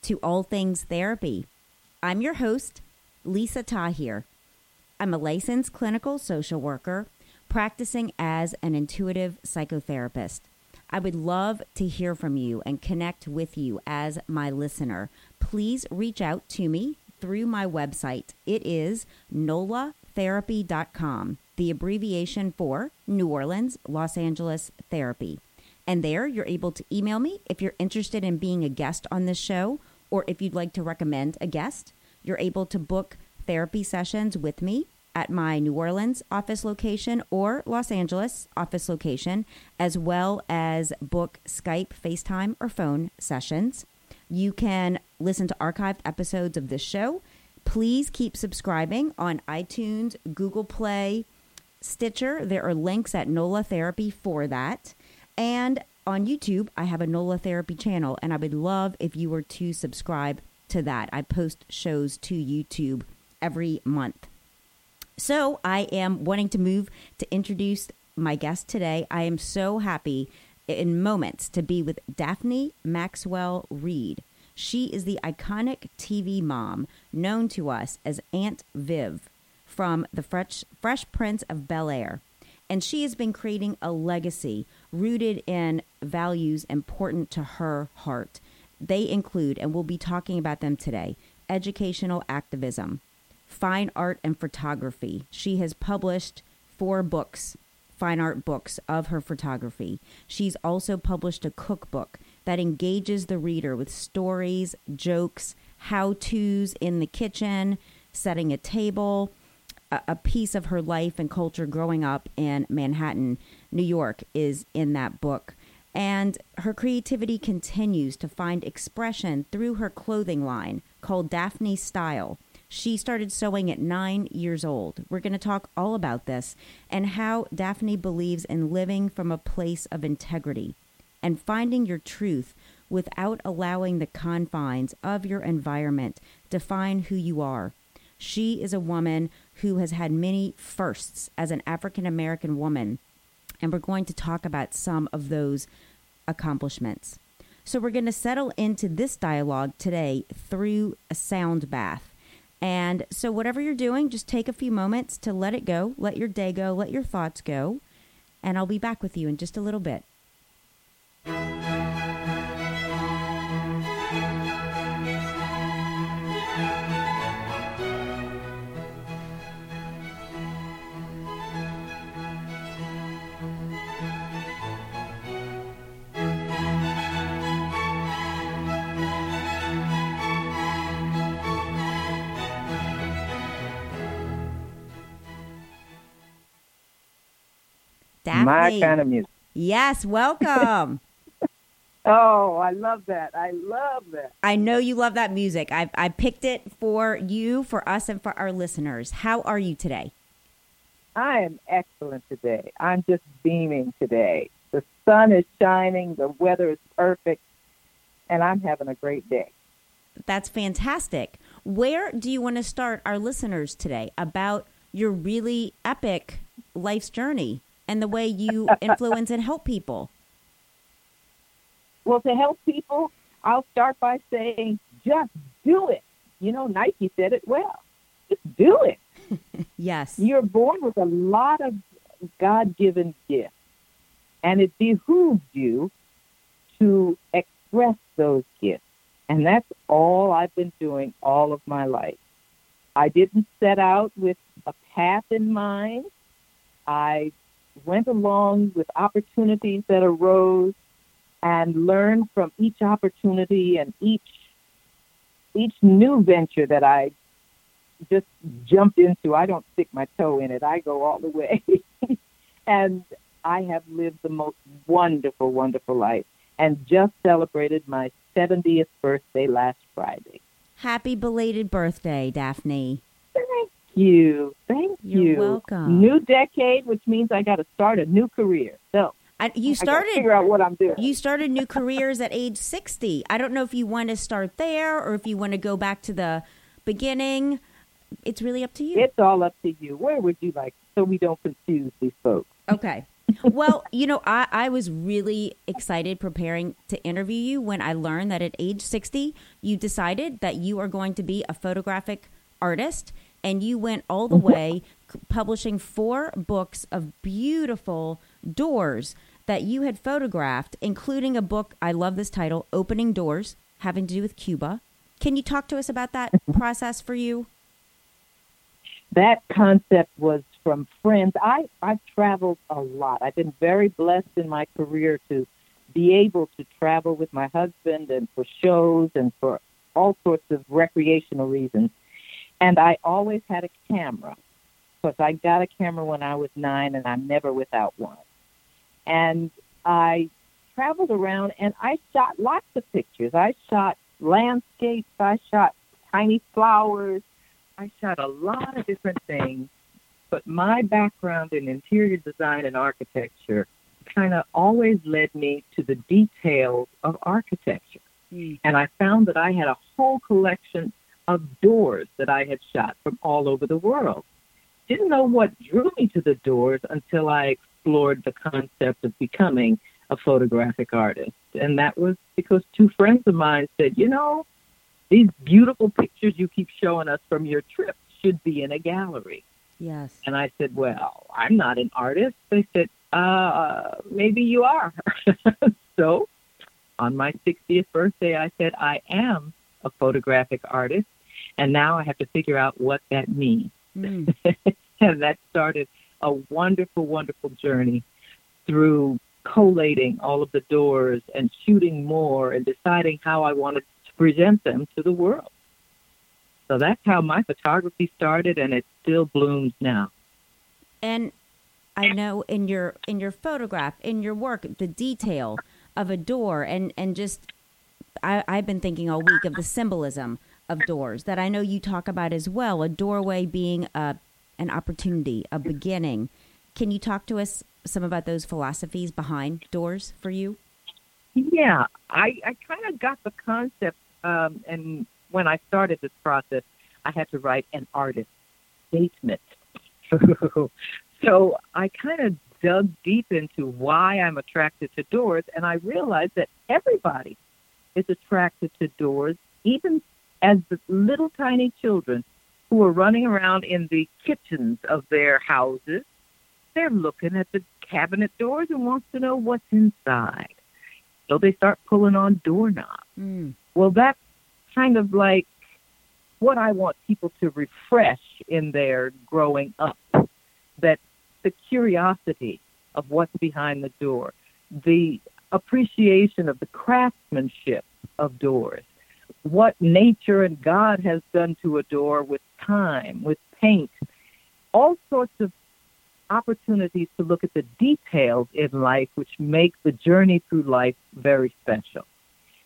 to All Things Therapy. I'm your host, Lisa Tahir. I'm a licensed clinical social worker practicing as an intuitive psychotherapist. I would love to hear from you and connect with you as my listener. Please reach out to me through my website. It is NOLAtherapy.com, the abbreviation for New Orleans, Los Angeles Therapy. And there you're able to email me if you're interested in being a guest on this show, or if you'd like to recommend a guest. You're able to book therapy sessions with me at my New Orleans office location or Los Angeles office location, as well as book Skype, FaceTime, or phone sessions. You can listen to archived episodes of this show. Please keep subscribing on iTunes, Google Play, Stitcher. There are links at NOLA Therapy for that. And on YouTube, I have a NOLA Therapy channel, and I would love if you were to subscribe to that. I post shows to YouTube every month. So I am wanting to move to introduce my guest today. I am so happy in moments to be with Daphne Maxwell Reid. She is the iconic TV mom known to us as Aunt Viv from The Fresh Prince of Bel Air. And she has been creating a legacy rooted in values important to her heart. They include, and we'll be talking about them today, educational activism, fine art and photography. She has published 4 books, fine art books, of her photography. She's also published a cookbook that engages the reader with stories, jokes, how-tos in the kitchen, setting a table, a piece of her life and culture growing up in Manhattan, New York is in that book. And her creativity continues to find expression through her clothing line called Daphne Style. She started sewing at 9 years old. We're going to talk all about this and how Daphne believes in living from a place of integrity and finding your truth without allowing the confines of your environment define who you are. She is a woman who has had many firsts as an African-American woman, and we're going to talk about some of those accomplishments. So we're going to settle into this dialogue today through a sound bath. And so whatever you're doing, just take a few moments to let it go, let your day go, let your thoughts go, and I'll be back with you in just a little bit. Daphne. My kind of music. Yes, welcome. Oh, I love that. I love that. I know you love that music. I picked it for you, for us, and for our listeners. How are you today? I am excellent today. I'm just beaming today. The sun is shining. The weather is perfect. And I'm having a great day. That's fantastic. Where do you want to start our listeners today about your really epic life's journey and the way you influence and help people? Well, to help people, I'll start by saying, just do it. You know, Nike said it well. Just do it. Yes. You're born with a lot of God-given gifts, and it behooves you to express those gifts. And that's all I've been doing all of my life. I didn't set out with a path in mind. I went along with opportunities that arose and learned from each opportunity and each new venture that I just jumped into. I don't stick my toe in it. I go all the way. And I have lived the most wonderful, wonderful life. and just celebrated my 70th birthday last Friday. Happy belated birthday, Daphne. Thank you. Thank you. You're welcome. New decade, which means I got to start a new career. So I got to figure out what I'm doing. You started new careers at age 60. I don't know if you want to start there or if you want to go back to the beginning. It's really up to you. It's all up to you. Where would you like, so we don't confuse these folks? Okay. Well, you know, I was really excited preparing to interview you when I learned that at age 60, you decided that you are going to be a photographic artist, and you went all the way publishing 4 books of beautiful doors that you had photographed, including a book, I love this title, Opening Doors, having to do with Cuba. Can you talk to us about that process for you? That concept was from friends. I've traveled a lot. I've been very blessed in my career to be able to travel with my husband and for shows and for all sorts of recreational reasons. And I always had a camera, because I got a camera when I was 9 and I'm never without one. And I traveled around and I shot lots of pictures. I shot landscapes. I shot tiny flowers. I shot a lot of different things, but my background in interior design and architecture kind of always led me to the details of architecture. Mm. And I found that I had a whole collection of doors that I had shot from all over the world. Didn't know what drew me to the doors until I explored the concept of becoming a photographic artist. And that was because 2 friends of mine said, you know, these beautiful pictures you keep showing us from your trip should be in a gallery. Yes. And I said, well, I'm not an artist. They said, maybe you are. So on my 60th birthday, I said, I am a photographic artist. And now I have to figure out what that means. Mm. And that started a wonderful, wonderful journey through collating all of the doors and shooting more and deciding how I wanted present them to the world. So that's how my photography started, and it still blooms now. And I know in your photograph, in your work, the detail of a door, and just I've been thinking all week of the symbolism of doors that I know you talk about as well, a doorway being an opportunity, a beginning. Can you talk to us some about those philosophies behind doors for you? Yeah, I kind of got the concept. And when I started this process, I had to write an artist statement. So I kind of dug deep into why I'm attracted to doors, and I realized that everybody is attracted to doors, even as the little tiny children who are running around in the kitchens of their houses. They're looking at the cabinet doors and wants to know what's inside. So they start pulling on doorknobs. Mm. Well, that's kind of like what I want people to refresh in their growing up, that the curiosity of what's behind the door, the appreciation of the craftsmanship of doors, what nature and God has done to a door with time, with paint, all sorts of opportunities to look at the details in life, which make the journey through life very special.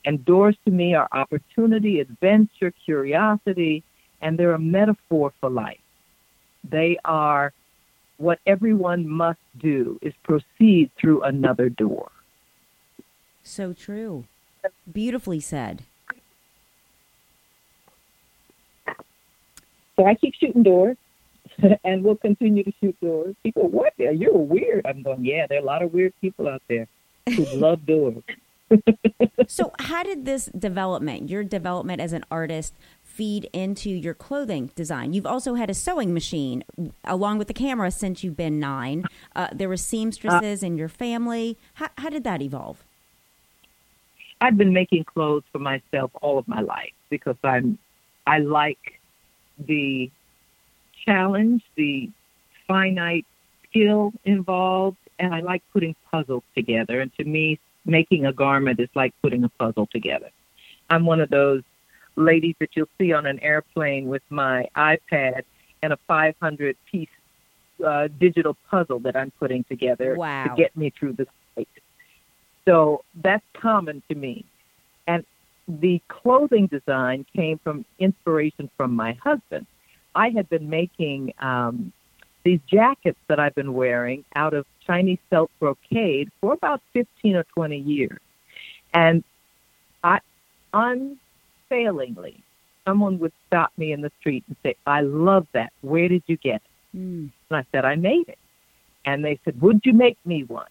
And doors to me are opportunity, adventure, curiosity, and they're a metaphor for life. They are what everyone must do, is proceed through another door. So true. Beautifully said. So I keep shooting doors. And we'll continue to shoot doors. People, what? You're weird. I'm going, yeah, there are a lot of weird people out there who love doors. So how did this development, your development as an artist, feed into your clothing design? You've also had a sewing machine along with the camera since you've been 9. There were seamstresses in your family. How did that evolve? I've been making clothes for myself all of my life because I like the challenge, the finite skill involved, and I like putting puzzles together. And to me, making a garment is like putting a puzzle together. I'm one of those ladies that you'll see on an airplane with my iPad and a 500-piece digital puzzle that I'm putting together. Wow. To get me through the flight. So that's common to me. And the clothing design came from inspiration from my husband. I had been making these jackets that I've been wearing out of Chinese silk brocade for about 15 or 20 years. And I unfailingly, someone would stop me in the street and say, I love that. Where did you get it? And I said, I made it. And they said, would you make me one?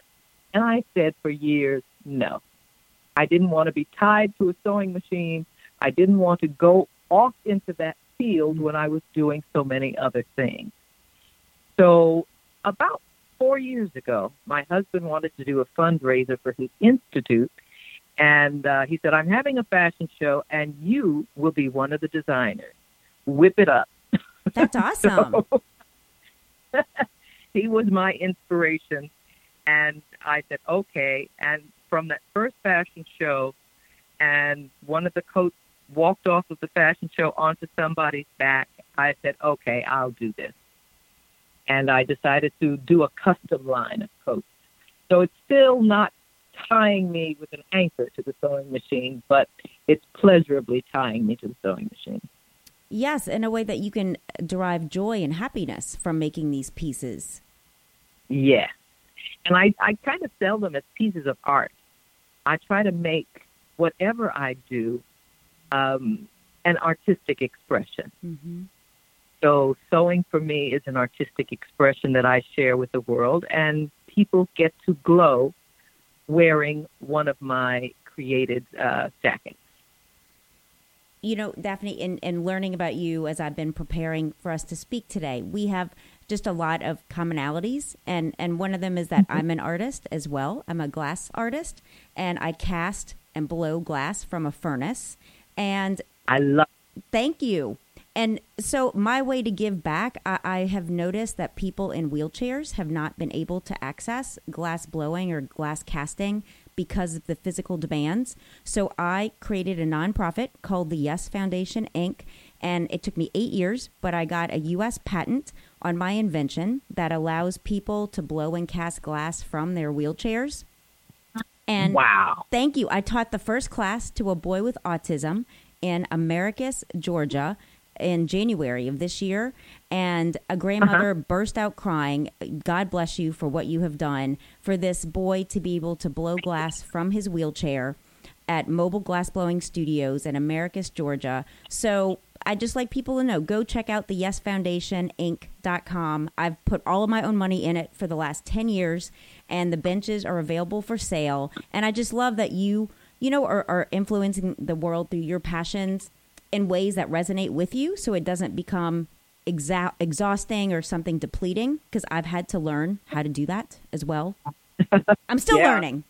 And I said for years, no. I didn't want to be tied to a sewing machine. I didn't want to go off into that field when I was doing so many other things. So about 4 years ago, my husband wanted to do a fundraiser for his institute. And he said, I'm having a fashion show and you will be one of the designers. Whip it up. That's awesome. So, he was my inspiration. And I said, okay. And from that first fashion show, and one of the coats walked off of the fashion show onto somebody's back, I said, okay, I'll do this. And I decided to do a custom line of coats. So it's still not tying me with an anchor to the sewing machine, but it's pleasurably tying me to the sewing machine. Yes, in a way that you can derive joy and happiness from making these pieces. Yes. And I kind of sell them as pieces of art. I try to make whatever I do an artistic expression. Mm-hmm. So sewing for me is an artistic expression that I share with the world, and people get to glow wearing one of my created jackets. You know, Daphne, in learning about you as I've been preparing for us to speak today, we have just a lot of commonalities. And one of them is that I'm an artist as well. I'm a glass artist, and I cast and blow glass from a furnace. And I love it. Thank you. And so my way to give back, I have noticed that people in wheelchairs have not been able to access glass blowing or glass casting because of the physical demands. So I created a nonprofit called the Yes Foundation, Inc. And it took me 8 years, but I got a U.S. patent on my invention that allows people to blow and cast glass from their wheelchairs. And wow. Thank you. I taught the first class to a boy with autism in Americus, Georgia, in January of this year, and a grandmother burst out crying, God bless you for what you have done for this boy to be able to blow glass from his wheelchair at Mobile Glass Blowing Studios in Americus, Georgia. So I just like people to know, go check out the Yes Foundation, Inc.com. I've put all of my own money in it for the last 10 years, and the benches are available for sale. And I just love that you are influencing the world through your passions in ways that resonate with you, so it doesn't become exhausting or something depleting, because I've had to learn how to do that as well. I'm still learning.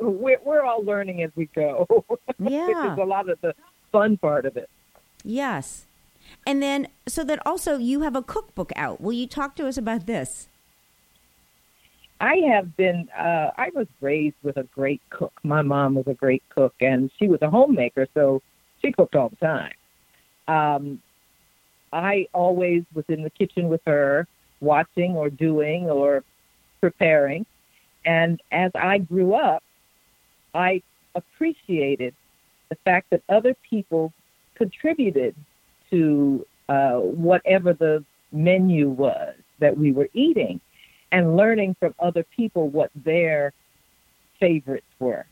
We're all learning as we go. Yeah. Which is a lot of the fun part of it. Yes. And then, so that also you have a cookbook out. Will you talk to us about this? I have been, I was raised with a great cook. My mom was a great cook, and she was a homemaker, so she cooked all the time. I always was in the kitchen with her, watching or doing or preparing. And as I grew up, I appreciated the fact that other people contributed to whatever the menu was that we were eating, and learning from other people what their favorites were.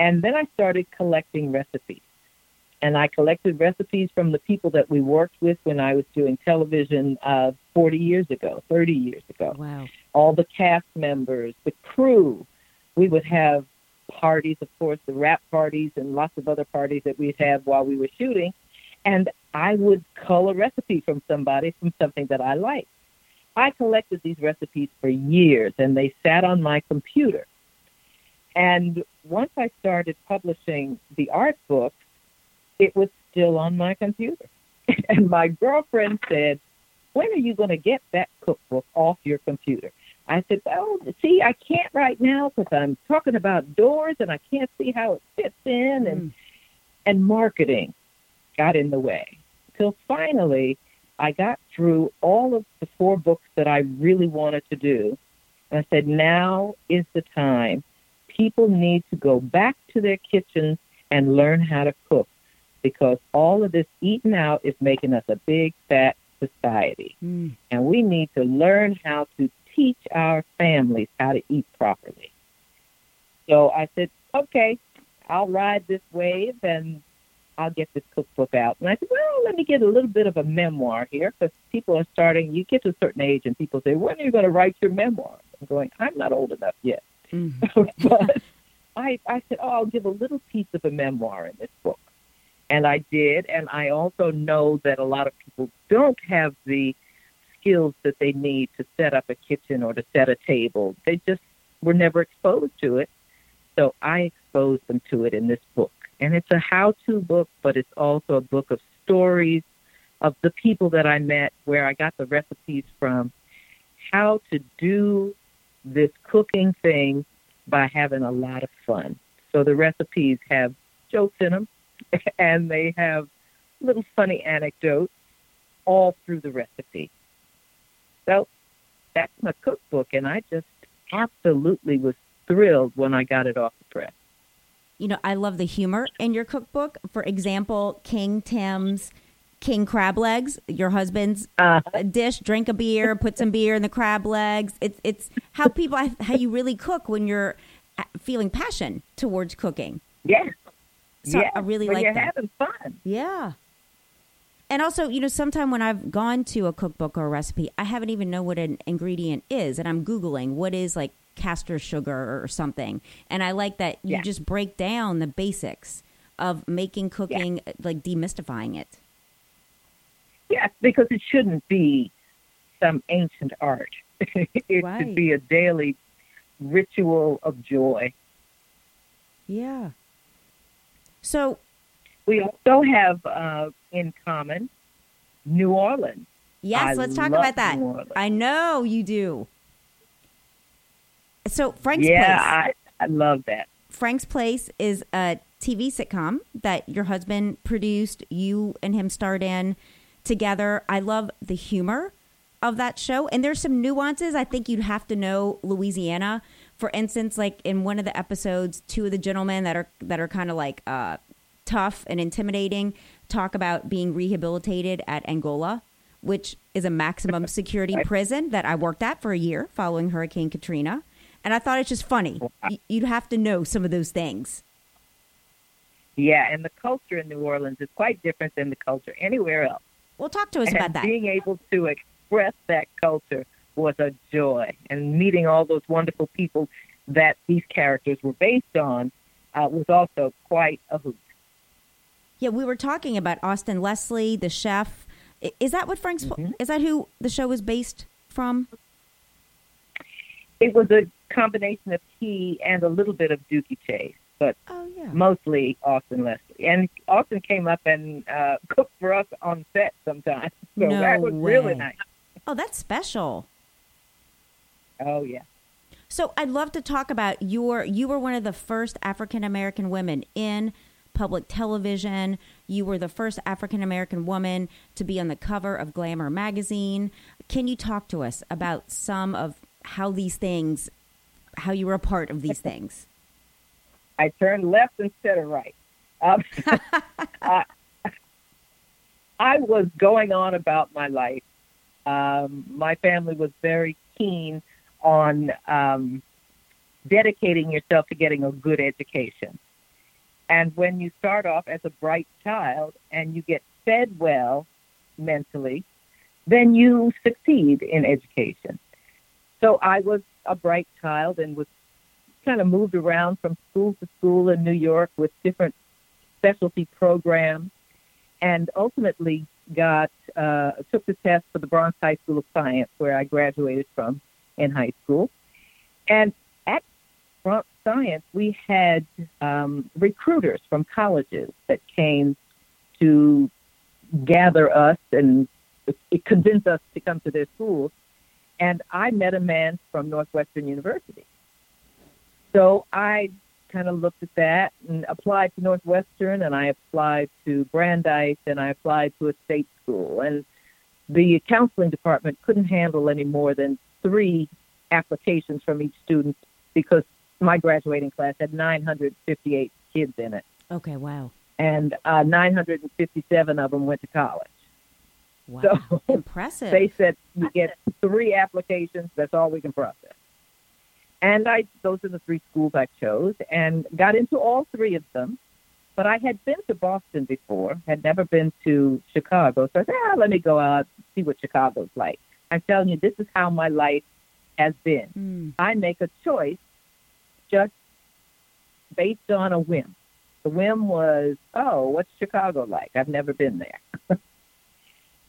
And then I started collecting recipes. And I collected recipes from the people that we worked with when I was doing television 40 years ago, 30 years ago. Wow. All the cast members, the crew. We would have parties, of course, the wrap parties and lots of other parties that we'd have while we were shooting. And I would cull a recipe from somebody, from something that I liked. I collected these recipes for years, and they sat on my computer. And once I started publishing the art book, it was still on my computer. And my girlfriend said, when are you going to get that cookbook off your computer? I said, oh, see, I can't right now because I'm talking about doors, and I can't see how it fits in. And marketing got in the way. Till finally, I got through all of the 4 books that I really wanted to do. And I said, now is the time people need to go back to their kitchens and learn how to cook, because all of this eating out is making us a big, fat society. Mm. And we need to learn how to teach our families how to eat properly. So I said, okay, I'll ride this wave and I'll get this cookbook out. And I said, well, let me get a little bit of a memoir here, because people are starting, you get to a certain age and people say, when are you going to write your memoir? I'm going, I'm not old enough yet. Mm-hmm. But I said, oh, I'll give a little piece of a memoir in this book. And I did. And I also know that a lot of people don't have the skills that they need to set up a kitchen or to set a table. They just were never exposed to it. So I exposed them to it in this book. And it's a how-to book, but it's also a book of stories of the people that I met, where I got the recipes from, how to do this cooking thing by having a lot of fun. So the recipes have jokes in them, and they have little funny anecdotes all through the recipe. So that's my cookbook, and I just absolutely was thrilled when I got it off the press. You know, I love the humor in your cookbook. For example, King Tim's King Crab Legs, your husband's dish, drink a beer, put some beer in the crab legs. It's how people, how you really cook when you're feeling passion towards cooking. Yes. So yes, I really like that. You're having fun. Yeah. And also, you know, sometime when I've gone to a cookbook or a recipe, I haven't even know what an ingredient is. And I'm Googling what is like castor sugar or something. And I like that you just break down the basics of making cooking, like demystifying it. Yes, because it shouldn't be some ancient art. It should be a daily ritual of joy. Yeah. So we also have in common New Orleans. Yes, let's talk about that. I know you do. So Frank's Place. Yeah, I love that. Frank's Place is a TV sitcom that your husband produced, you and him starred in together. I love the humor of that show. And there's some nuances. I think you'd have to know Louisiana. For instance, like in one of the episodes, two of the gentlemen that are kind of like tough and intimidating talk about being rehabilitated at Angola, which is a maximum security prison that I worked at for a year following Hurricane Katrina. And I thought it's just funny. You'd have to know some of those things. Yeah, and the culture in New Orleans is quite different than the culture anywhere else. Well, talk to us about that. Being able to express that culture was a joy. And meeting all those wonderful people that these characters were based on was also quite a hoot. Yeah, we were talking about Austin Leslie, the chef. Is that what Frank's? Mm-hmm. Is that who the show was based from? It was a combination of he and a little bit of Dookie Chase, but mostly Austin Leslie. And Austin came up and cooked for us on set sometimes. So that was really nice. Oh, that's special. Oh, yeah. So I'd love to talk about you were one of the first African-American women in public television. You were the first African-American woman to be on the cover of Glamour Magazine. Can you talk to us about some of how you were a part of these things? I turned left instead of right. I was going on about my life. My family was very keen on dedicating yourself to getting a good education. And when you start off as a bright child and you get fed well mentally, then you succeed in education. So I was a bright child and was kind of moved around from school to school in New York with different specialty programs, and ultimately took the test for the Bronx High School of Science, where I graduated from in high school. And at Bronx Science, we had recruiters from colleges that came to gather us and convince us to come to their schools. And I met a man from Northwestern University. So I kind of looked at that and applied to Northwestern, and I applied to Brandeis, and I applied to a state school. And the counseling department couldn't handle any more than 3 applications from each student, because my graduating class had 958 kids in it. Okay, wow. And 957 of them went to college. Wow, so impressive. They said, we get 3 applications, that's all we can process. And those are the 3 schools I chose and got into all 3 of them. But I had been to Boston before, had never been to Chicago. So I said, let me go out and see what Chicago's like. I'm telling you, this is how my life has been. I make a choice just based on a whim. The whim was, what's Chicago like? I've never been there.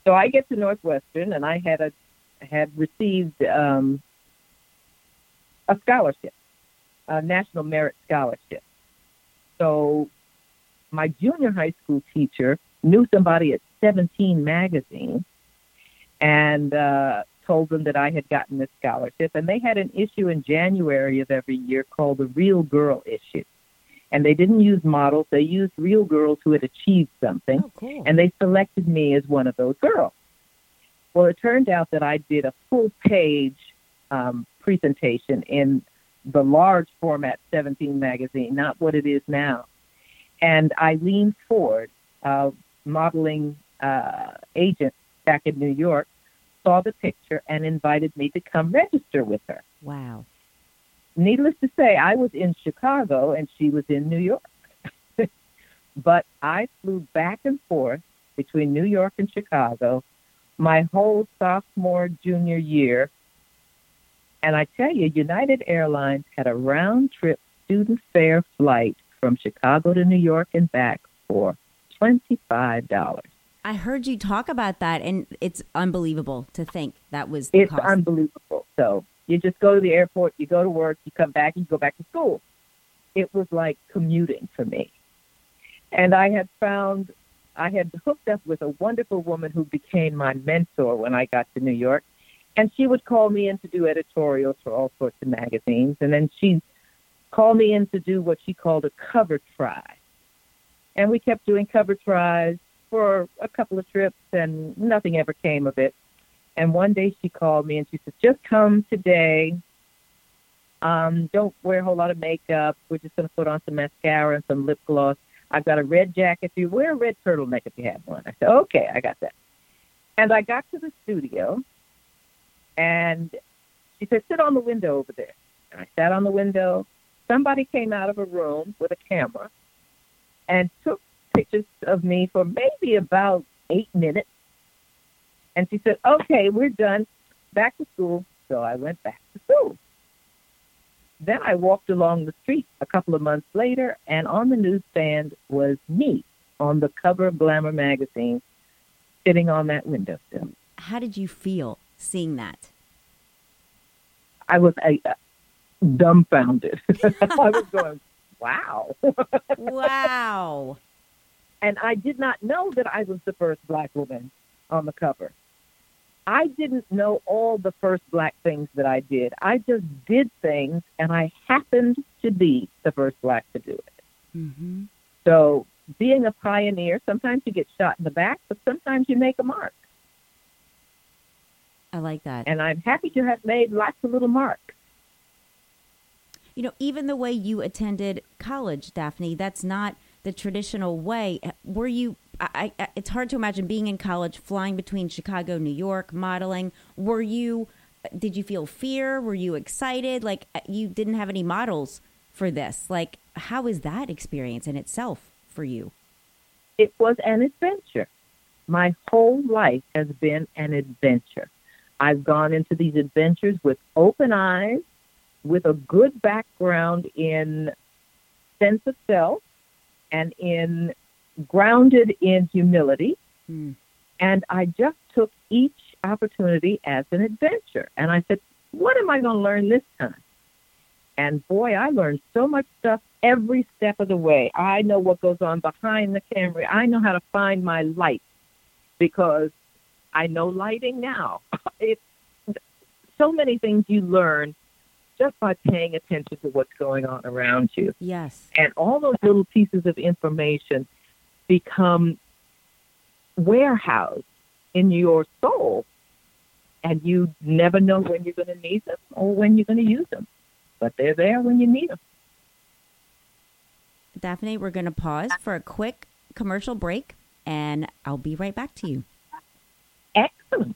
So I get to Northwestern, and I had received a scholarship, a National Merit Scholarship. So my junior high school teacher knew somebody at 17 Magazine and told them that I had gotten this scholarship. And they had an issue in January of every year called the Real Girl Issue. And they didn't use models. They used real girls who had achieved something. Oh, cool. And they selected me as one of those girls. Well, it turned out that I did a full-page presentation in the large format 17 Magazine, not what it is now. And Eileen Ford, modeling agent back in New York, saw the picture and invited me to come register with her. Wow. Needless to say, I was in Chicago and she was in New York. But I flew back and forth between New York and Chicago my whole sophomore, junior year. And I tell you, United Airlines had a round-trip student fare flight from Chicago to New York and back for $25. I heard you talk about that, and it's unbelievable to think that was the cost. It's unbelievable. So you just go to the airport, you go to work, you come back, you go back to school. It was like commuting for me. And I had hooked up with a wonderful woman who became my mentor when I got to New York. And she would call me in to do editorials for all sorts of magazines. And then she'd call me in to do what she called a cover try. And we kept doing cover tries for a couple of trips, and nothing ever came of it. And one day she called me and she said, just come today. Don't wear a whole lot of makeup. We're just going to put on some mascara and some lip gloss. I've got a red jacket. You wear a red turtleneck if you have one. I said, okay, I got that. And I got to the studio and she said, sit on the window over there. And I sat on the window. Somebody came out of a room with a camera and took pictures of me for maybe about 8 minutes. And she said, okay, we're done. Back to school. So I went back to school. Then I walked along the street a couple of months later, and on the newsstand was me on the cover of Glamour Magazine sitting on that windowsill. How did you feel seeing that? I was dumbfounded. I was going, wow. Wow. And I did not know that I was the first Black woman on the cover. I didn't know all the first Black things that I did. I just did things, and I happened to be the first Black to do it. Mm-hmm. So being a pioneer, sometimes you get shot in the back, but sometimes you make a mark. I like that. And I'm happy to have made lots of little marks. You know, even the way you attended college, Daphne, that's not the traditional way. Were you... it's hard to imagine being in college, flying between Chicago, New York, modeling. Did you feel fear? Were you excited? Like, you didn't have any models for this. Like, how is that experience in itself for you? It was an adventure. My whole life has been an adventure. I've gone into these adventures with open eyes, with a good background in sense of self and in grounded in humility. And I just took each opportunity as an adventure. And I said, what am I going to learn this time? And boy, I learned so much stuff every step of the way. I know what goes on behind the camera. I know how to find my light because I know lighting now. It's so many things you learn just by paying attention to what's going on around you. Yes. And all those little pieces of information become warehoused in your soul, and you never know when you're going to need them or when you're going to use them. but they're there when you need them. Daphne, we're going to pause for a quick commercial break, and I'll be right back to you. Excellent.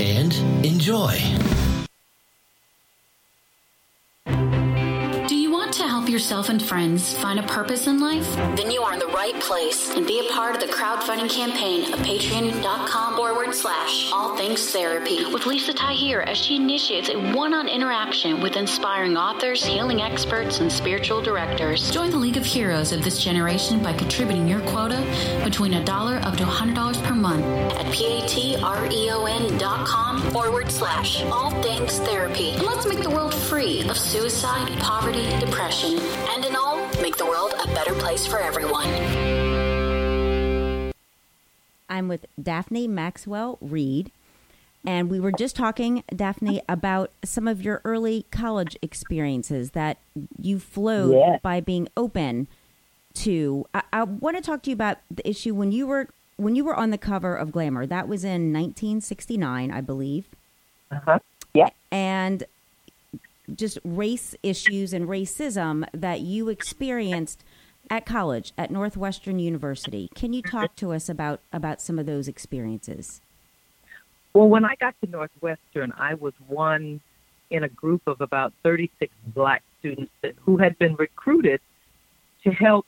and enjoy. Do you want to help yourself and friends find a purpose in life? Then you are in the right place, and be a part of the crowdfunding campaign of patreon.com/allthingstherapy with Lisa Tahir as she initiates a one-on interaction with inspiring authors, healing experts, and spiritual directors. Join the League of Heroes of this generation by contributing your quota between $1 up to $100 per month at patreon.com/allthingstherapy. And let's make the world free of suicide, poverty, depression, and in all, make the world a better place for everyone. I'm with Daphne Maxwell Reid, and we were just talking, Daphne, about some of your early college experiences that you flowed by being open to. I want to talk to you about the issue when you were on the cover of Glamour. That was in 1969, I believe. And just race issues and racism that you experienced at college, at Northwestern University. Can you talk to us about some of those experiences? Well, when I got to Northwestern, I was one in a group of about 36 black students who had been recruited to help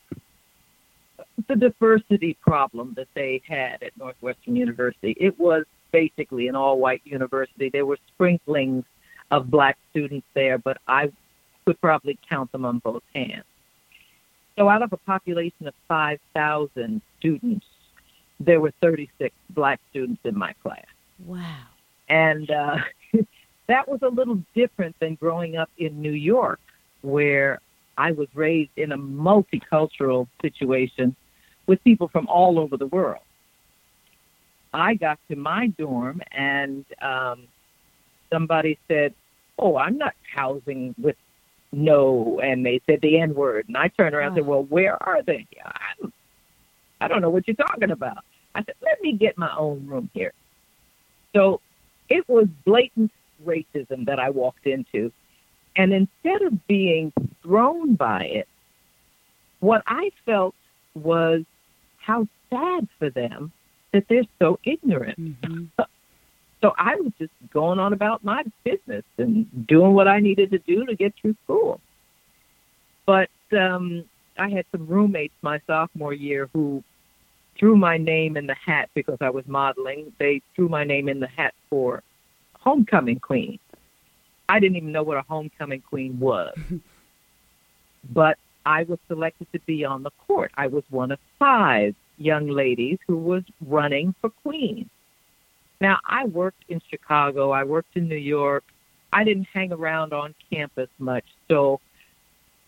the diversity problem that they had at Northwestern University. It was basically an all-white university. There were sprinklings of black students there, but I could probably count them on both hands. So out of a population of 5,000 students, there were 36 black students in my class. Wow. And that was a little different than growing up in New York, where I was raised in a multicultural situation with people from all over the world. I got to my dorm and somebody said, "Oh, I'm not housing with no," and they said the N-word. And I turned around and said, "Well, where are they?" I don't know what you're talking about. I said, "Let me get my own room here." So it was blatant racism that I walked into. And instead of being thrown by it, what I felt was how sad for them that they're so ignorant. Mm-hmm. So I was just going on about my business and doing what I needed to do to get through school. But I had some roommates my sophomore year who threw my name in the hat because I was modeling. They threw my name in the hat for homecoming queen. I didn't even know what a homecoming queen was. But I was selected to be on the court. I was one of 5 young ladies who was running for queen. Now, I worked in Chicago. I worked in New York. I didn't hang around on campus much. So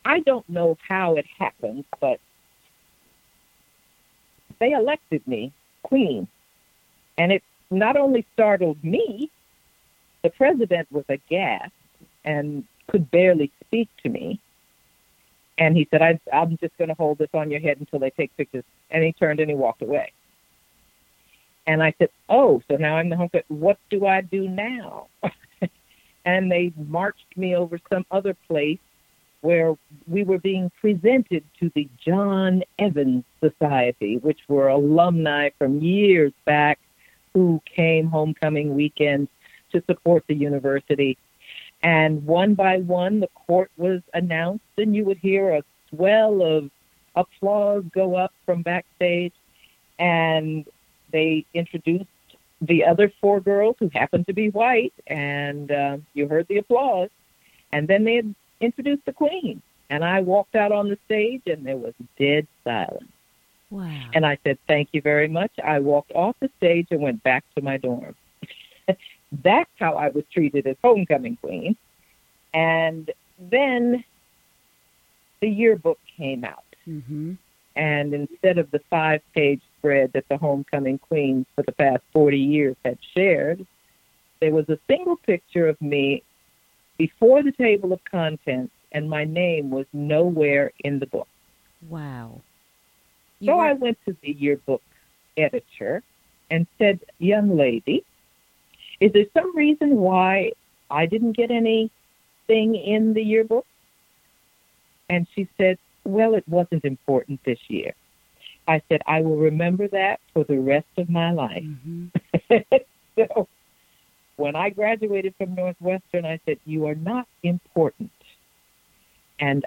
I don't know how it happened, but they elected me queen. And it not only startled me, the president was aghast and could barely speak to me. And he said, I'm just going to hold this on your head until they take pictures. And he turned and he walked away. And I said, "Oh, so now I'm the homecoming. What do I do now?" And they marched me over some other place where we were being presented to the John Evans Society, which were alumni from years back who came homecoming weekend to support the university. And one by one, the court was announced, and you would hear a swell of applause go up from backstage. And they introduced the other 4 girls who happened to be white, and you heard the applause. And then they had introduced the queen. And I walked out on the stage, and there was dead silence. Wow. And I said, "Thank you very much." I walked off the stage and went back to my dorm. That's how I was treated as homecoming queen. And Then the yearbook came out. Mm-hmm. And instead of the 5-page spread that the homecoming queens for the past 40 years had shared, there was a single picture of me before the table of contents, and my name was nowhere in the book. Wow. So I went to the yearbook editor and said, "Young lady, is there some reason why I didn't get anything in the yearbook?" And she said, "Well, it wasn't important this year." I said, "I will remember that for the rest of my life." Mm-hmm. So when I graduated from Northwestern, I said, "You are not important, and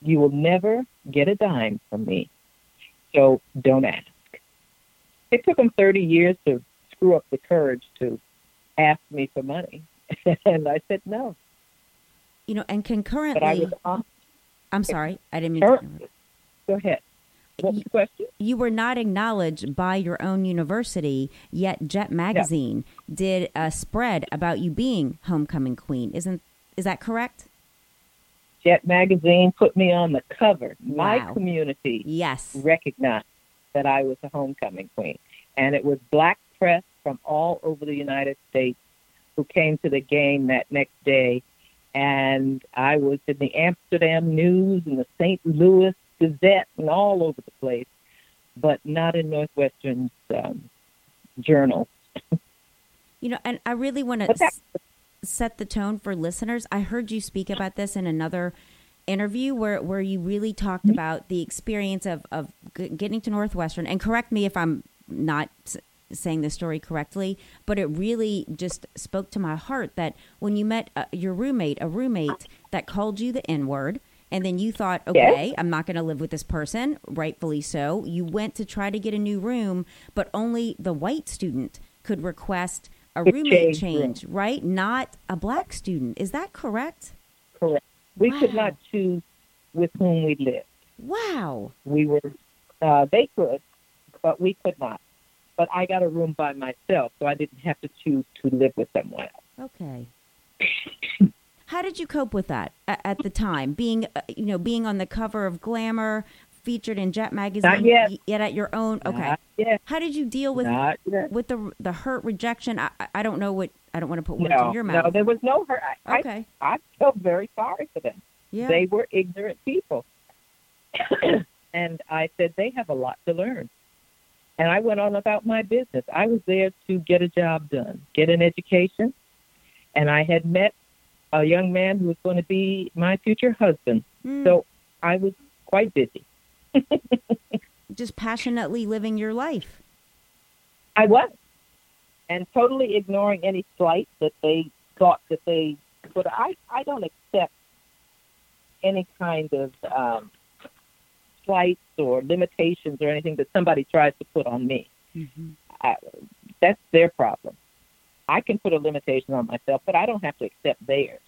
you will never get a dime from me. So don't ask." It took them 30 years to screw up the courage to ask me for money. And I said no. You know, and concurrently... But I was honest. I'm sorry, I didn't mean to. Go ahead. What was the question? You were not acknowledged by your own university, yet Jet Magazine did a spread about you being homecoming queen. Is that correct? Jet Magazine put me on the cover. Wow. My community recognized that I was a homecoming queen. And it was black press from all over the United States who came to the game that next day. And I was in the Amsterdam News and the St. Louis Gazette and all over the place, but not in Northwestern's journal. You know, and I really want to set the tone for listeners. I heard you speak about this in another interview where you really talked mm-hmm. about the experience of getting to Northwestern. And correct me if I'm not saying the story correctly, but it really just spoke to my heart that when you met your roommate, a roommate that called you the N-word, and then you thought, okay, I'm not going to live with this person, rightfully so. You went to try to get a new room, but only the white student could request a roommate change, right? Not a black student. Is that correct? Correct. We could not choose with whom we lived. Wow. We were, they could, but we could not. But I got a room by myself, so I didn't have to choose to live with someone else. Okay. How did you cope with that at the time? Being, you know, being on the cover of Glamour, featured in Jet Magazine, not yet. Yet at your own. Okay. How did you deal with the hurt, rejection? I don't know what. I don't want to put words in your mouth. No, there was no hurt. Okay. I felt very sorry for them. Yeah. They were ignorant people, and I said they have a lot to learn. And I went on about my business. I was there to get a job done, get an education. And I had met a young man who was going to be my future husband. Mm. So I was quite busy. Just passionately living your life. I was. And totally ignoring any slight that they thought that they could. I don't accept any kind of... slights or limitations or anything that somebody tries to put on me. Mm-hmm. That's their problem. I can put a limitation on myself, but I don't have to accept theirs.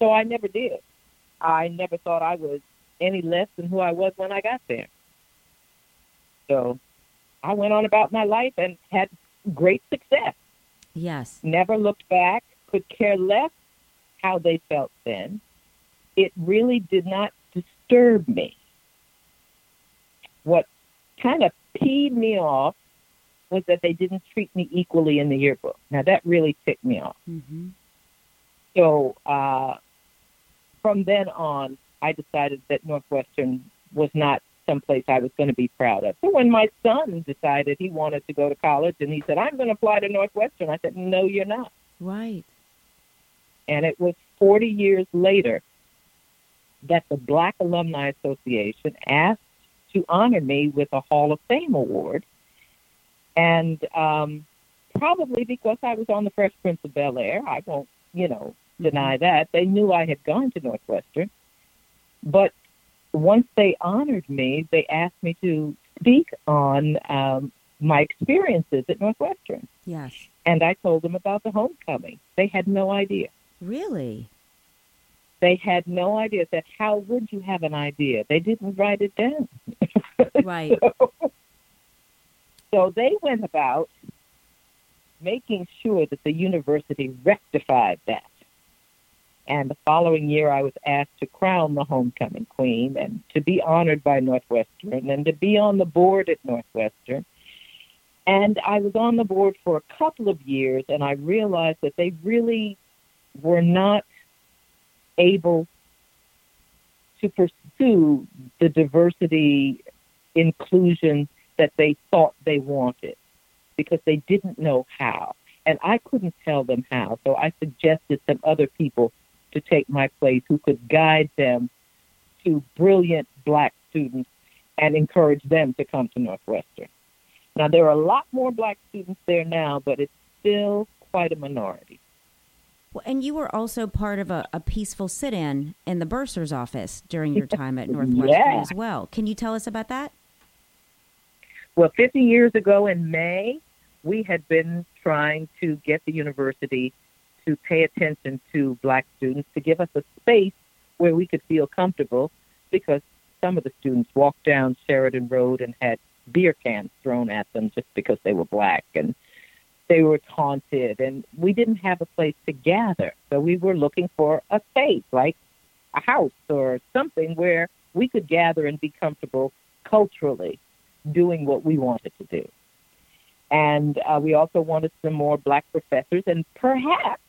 So I never did. I never thought I was any less than who I was when I got there. So I went on about my life and had great success. Yes. Never looked back, could care less how they felt then. It really did not disturb me. What kind of peed me off was that they didn't treat me equally in the yearbook. Now, that really ticked me off. Mm-hmm. So from then on, I decided that Northwestern was not someplace I was going to be proud of. So when my son decided he wanted to go to college and he said, "I'm going to apply to Northwestern," I said, "No, you're not." Right. And it was 40 years later that the Black Alumni Association asked to honor me with a Hall of Fame award, and probably because I was on The Fresh Prince of Bel Air, I won't, deny that. They knew I had gone to Northwestern, but once they honored me, they asked me to speak on my experiences at Northwestern. Yes, and I told them about the homecoming. They had no idea. Really? They had no idea. That how would you have an idea? They didn't write it down. Right. So they went about making sure that the university rectified that. And the following year, I was asked to crown the homecoming queen and to be honored by Northwestern and to be on the board at Northwestern. And I was on the board for a couple of years, and I realized that they really were not able to pursue the diversity inclusion that they thought they wanted because they didn't know how. And I couldn't tell them how, so I suggested some other people to take my place who could guide them to brilliant black students and encourage them to come to Northwestern. Now, there are a lot more black students there now, but it's still quite a minority. Well, and you were also part of a peaceful sit-in in the bursar's office during your time at Northwestern as well. Can you tell us about that? Well, 50 years ago in May, we had been trying to get the university to pay attention to black students, to give us a space where we could feel comfortable, because some of the students walked down Sheridan Road and had beer cans thrown at them just because they were black, and they were taunted, and we didn't have a place to gather. So we were looking for a space, like a house or something where we could gather and be comfortable culturally doing what we wanted to do. And we also wanted some more black professors and perhaps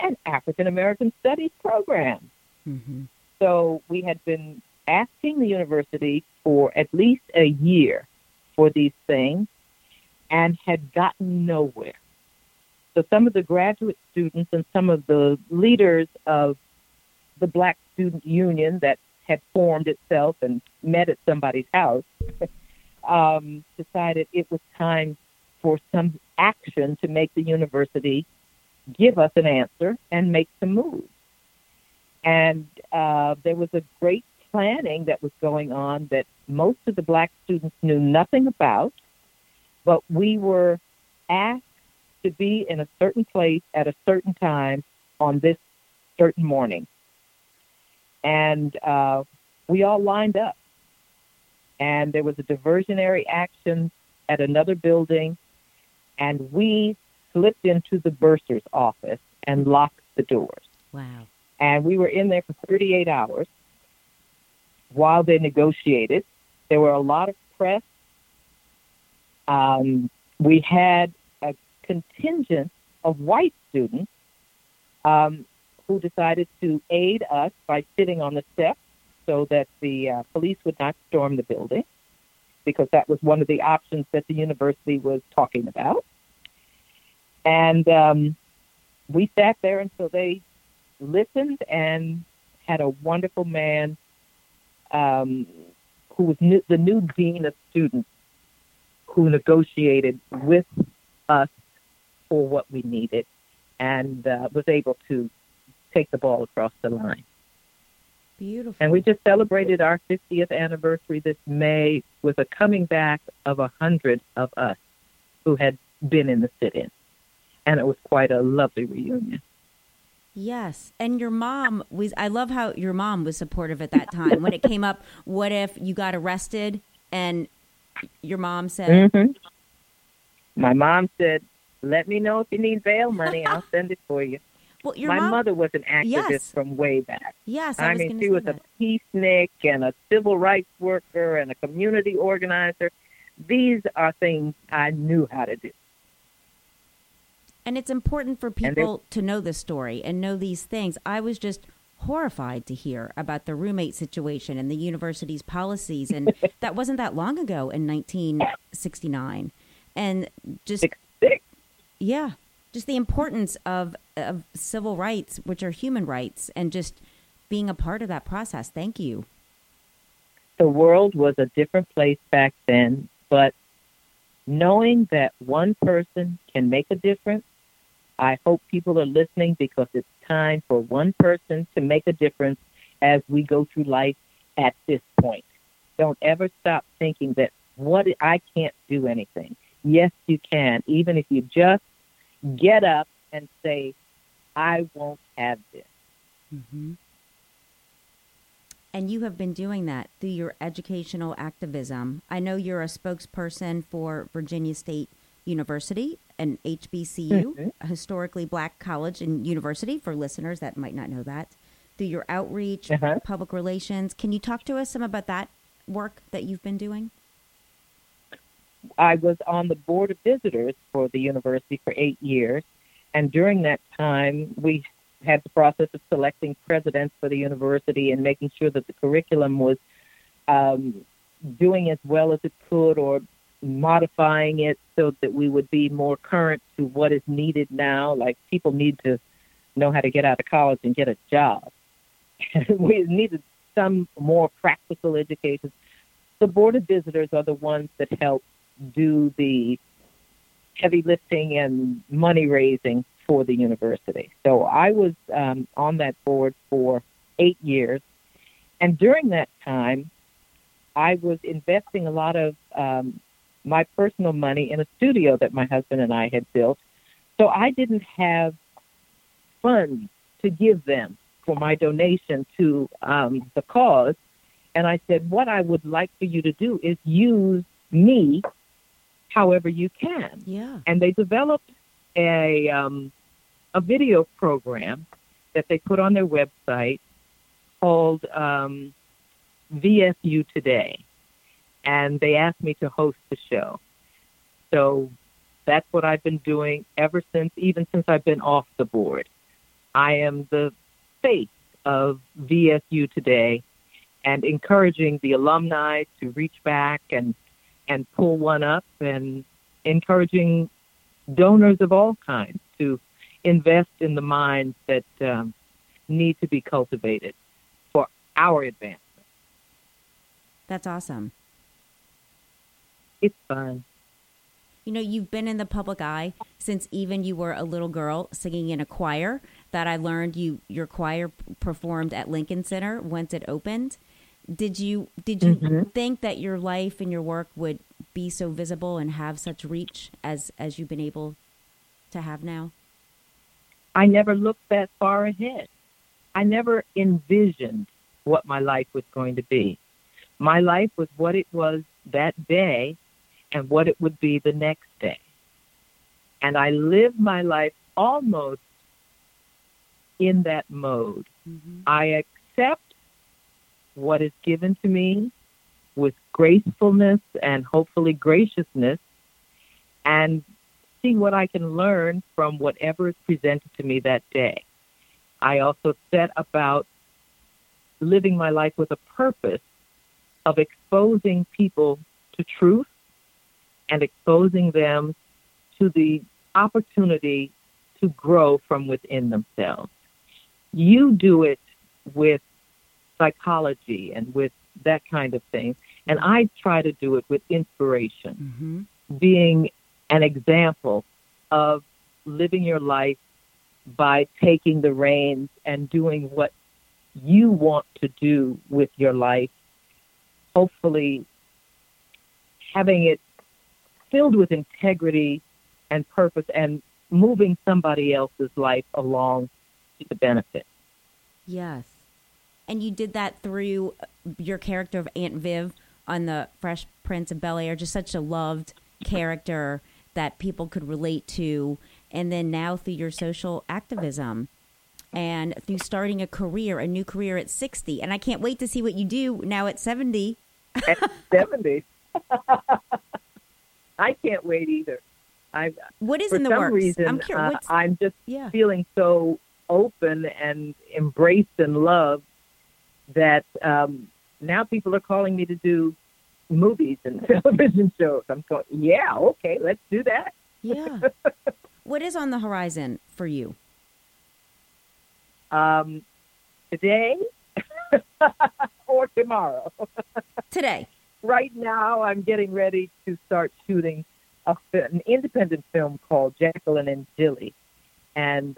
an African-American studies program. Mm-hmm. So we had been asking the university for at least a year for these things and had gotten nowhere. So some of the graduate students and some of the leaders of the Black Student Union that had formed itself and met at somebody's house decided it was time for some action to make the university give us an answer and make some moves. And there was a great planning that was going on that most of the black students knew nothing about, but we were asked to be in a certain place at a certain time on this certain morning. And we all lined up. And there was a diversionary action at another building. And we slipped into the bursar's office and locked the doors. Wow. And we were in there for 38 hours while they negotiated. There were a lot of press. We had a contingent of white students who decided to aid us by sitting on the steps so that the police would not storm the building, because that was one of the options that the university was talking about. And we sat there until they listened, and had a wonderful man who was the new dean of students, who negotiated with us for what we needed, and was able to take the ball across the line. Beautiful. And we just celebrated our 50th anniversary this May with a coming back of 100 of us who had been in the sit-in. And it was quite a lovely reunion. Yes. And your mom was, I love how your mom was supportive at that time. When it came up, what if you got arrested? And your mom said? Mm-hmm. My mom said, let me know if you need bail money. I'll send it for you. Well, My mother was an activist from way back. Yes, I mean, she was a peacenik and a civil rights worker and a community organizer. These are things I knew how to do. And it's important for people to know this story and know these things. I was just horrified to hear about the roommate situation and the university's policies. And that wasn't that long ago in 1969. And just... 66? Yeah. Just the importance of civil rights, which are human rights, and just being a part of that process. Thank you. The world was a different place back then, but knowing that one person can make a difference, I hope people are listening, because it's time for one person to make a difference as we go through life at this point. Don't ever stop thinking that I can't do anything. Yes, you can, even if you just get up and say, I won't have this. Mm-hmm. And you have been doing that through your educational activism. I know you're a spokesperson for Virginia State University, an HBCU, a historically black college and university, for listeners that might not know that, through your outreach, public relations. Can you talk to us some about that work that you've been doing? I was on the board of visitors for the university for 8 years, and during that time, we had the process of selecting presidents for the university and making sure that the curriculum was doing as well as it could, or modifying it so that we would be more current to what is needed now. Like, people need to know how to get out of college and get a job. We needed some more practical education. The board of visitors are the ones that help do the heavy lifting and money raising for the university. So I was on that board for 8 years. And during that time, I was investing a lot of my personal money in a studio that my husband and I had built. So I didn't have funds to give them for my donation to the cause. And I said, what I would like for you to do is use me however you can. Yeah. And they developed a video program that they put on their website called VSU Today. And they asked me to host the show. So that's what I've been doing ever since, even since I've been off the board. I am the face of VSU Today, and encouraging the alumni to reach back and pull one up, and encouraging donors of all kinds to invest in the minds that need to be cultivated for our advancement. That's awesome. It's fun. You know, you've been in the public eye since even you were a little girl singing in a choir that I learned your choir performed at Lincoln Center once it opened. Did you think that your life and your work would be so visible and have such reach as you've been able to have now? I never looked that far ahead. I never envisioned what my life was going to be. My life was what it was that day and what it would be the next day. And I lived my life almost in that mode. Mm-hmm. I accept what is given to me with gracefulness and hopefully graciousness, and see what I can learn from whatever is presented to me that day. I also set about living my life with a purpose of exposing people to truth and exposing them to the opportunity to grow from within themselves. You do it with psychology and with that kind of thing, and I try to do it with inspiration, being an example of living your life by taking the reins and doing what you want to do with your life, hopefully having it filled with integrity and purpose, and moving somebody else's life along to the benefit. Yes. And you did that through your character of Aunt Viv on The Fresh Prince of Bel Air, just such a loved character that people could relate to. And then now through your social activism and through starting a new career at 60. And I can't wait to see what you do now at 70. At 70. I can't wait either. What is in the works? Reason, I'm curious. I'm just feeling so open and embraced and loved that now people are calling me to do movies and television shows. I'm going, yeah, okay, let's do that. Yeah. What is on the horizon for you? Today or tomorrow? Today. Right now, I'm getting ready to start shooting an independent film called Jacqueline and Jilly. And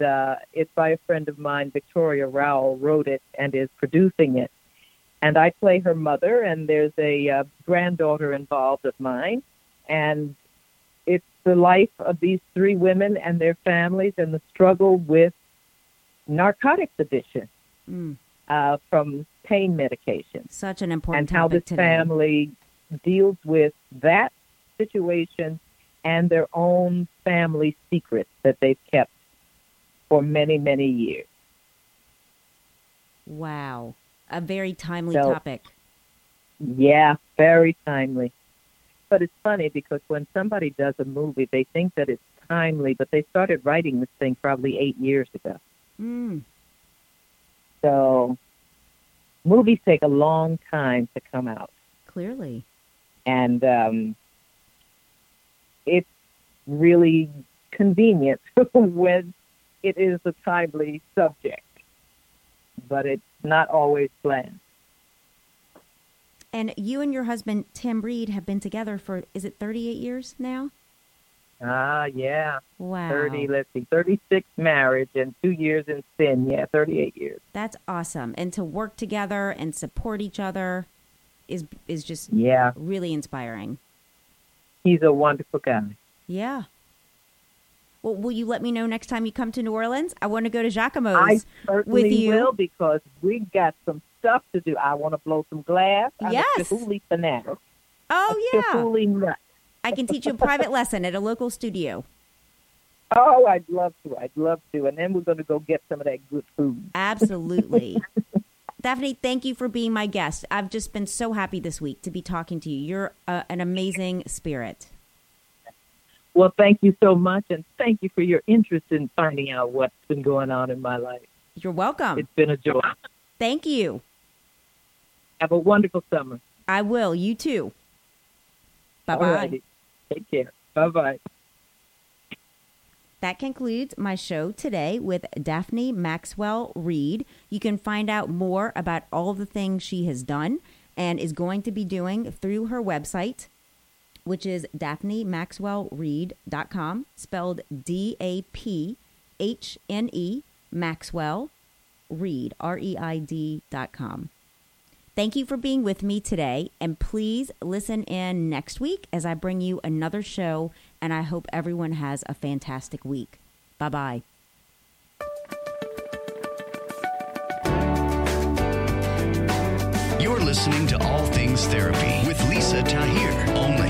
it's by a friend of mine, Victoria Rowell, wrote it and is producing it. And I play her mother, and there's a granddaughter involved of mine. And it's the life of these three women and their families and the struggle with narcotics addiction. Mm. From pain medication. Such an important topic today. And how this family deals with that situation and their own family secrets that they've kept for many, many years. Wow. A very timely topic. Yeah, very timely. But it's funny because when somebody does a movie, they think that it's timely, but they started writing this thing probably 8 years ago. Mm. So movies take a long time to come out. Clearly. And it's really convenient when it is a timely subject, but it's not always planned. And you and your husband, Tim Reed, have been together for, is it 38 years now? Yeah. Wow. 36 marriage and 2 years in sin. Yeah, 38 years. That's awesome. And to work together and support each other is just really inspiring. He's a wonderful guy. Yeah. Well, will you let me know next time you come to New Orleans? I want to go to Giacomo's with you. I certainly will, because we got some stuff to do. I want to blow some glass. Yes. I'm a Chihuly fanatic. Oh, yeah. Chihuly nut. I can teach you a private lesson at a local studio. Oh, I'd love to. I'd love to. And then we're going to go get some of that good food. Absolutely. Daphne, thank you for being my guest. I've just been so happy this week to be talking to you. You're an amazing spirit. Well, thank you so much, and thank you for your interest in finding out what's been going on in my life. You're welcome. It's been a joy. Thank you. Have a wonderful summer. I will. You too. Bye-bye. All righty. Take care. Bye-bye. That concludes my show today with Daphne Maxwell Reid. You can find out more about all the things she has done and is going to be doing through her website, which is daphnemaxwellreid.com, spelled D-A-P-H-N-E, Maxwell, Reid, R-E-I-D.com. Thank you for being with me today, and please listen in next week as I bring you another show, and I hope everyone has a fantastic week. Bye-bye. You're listening to All Things Therapy with Lisa Tahir, only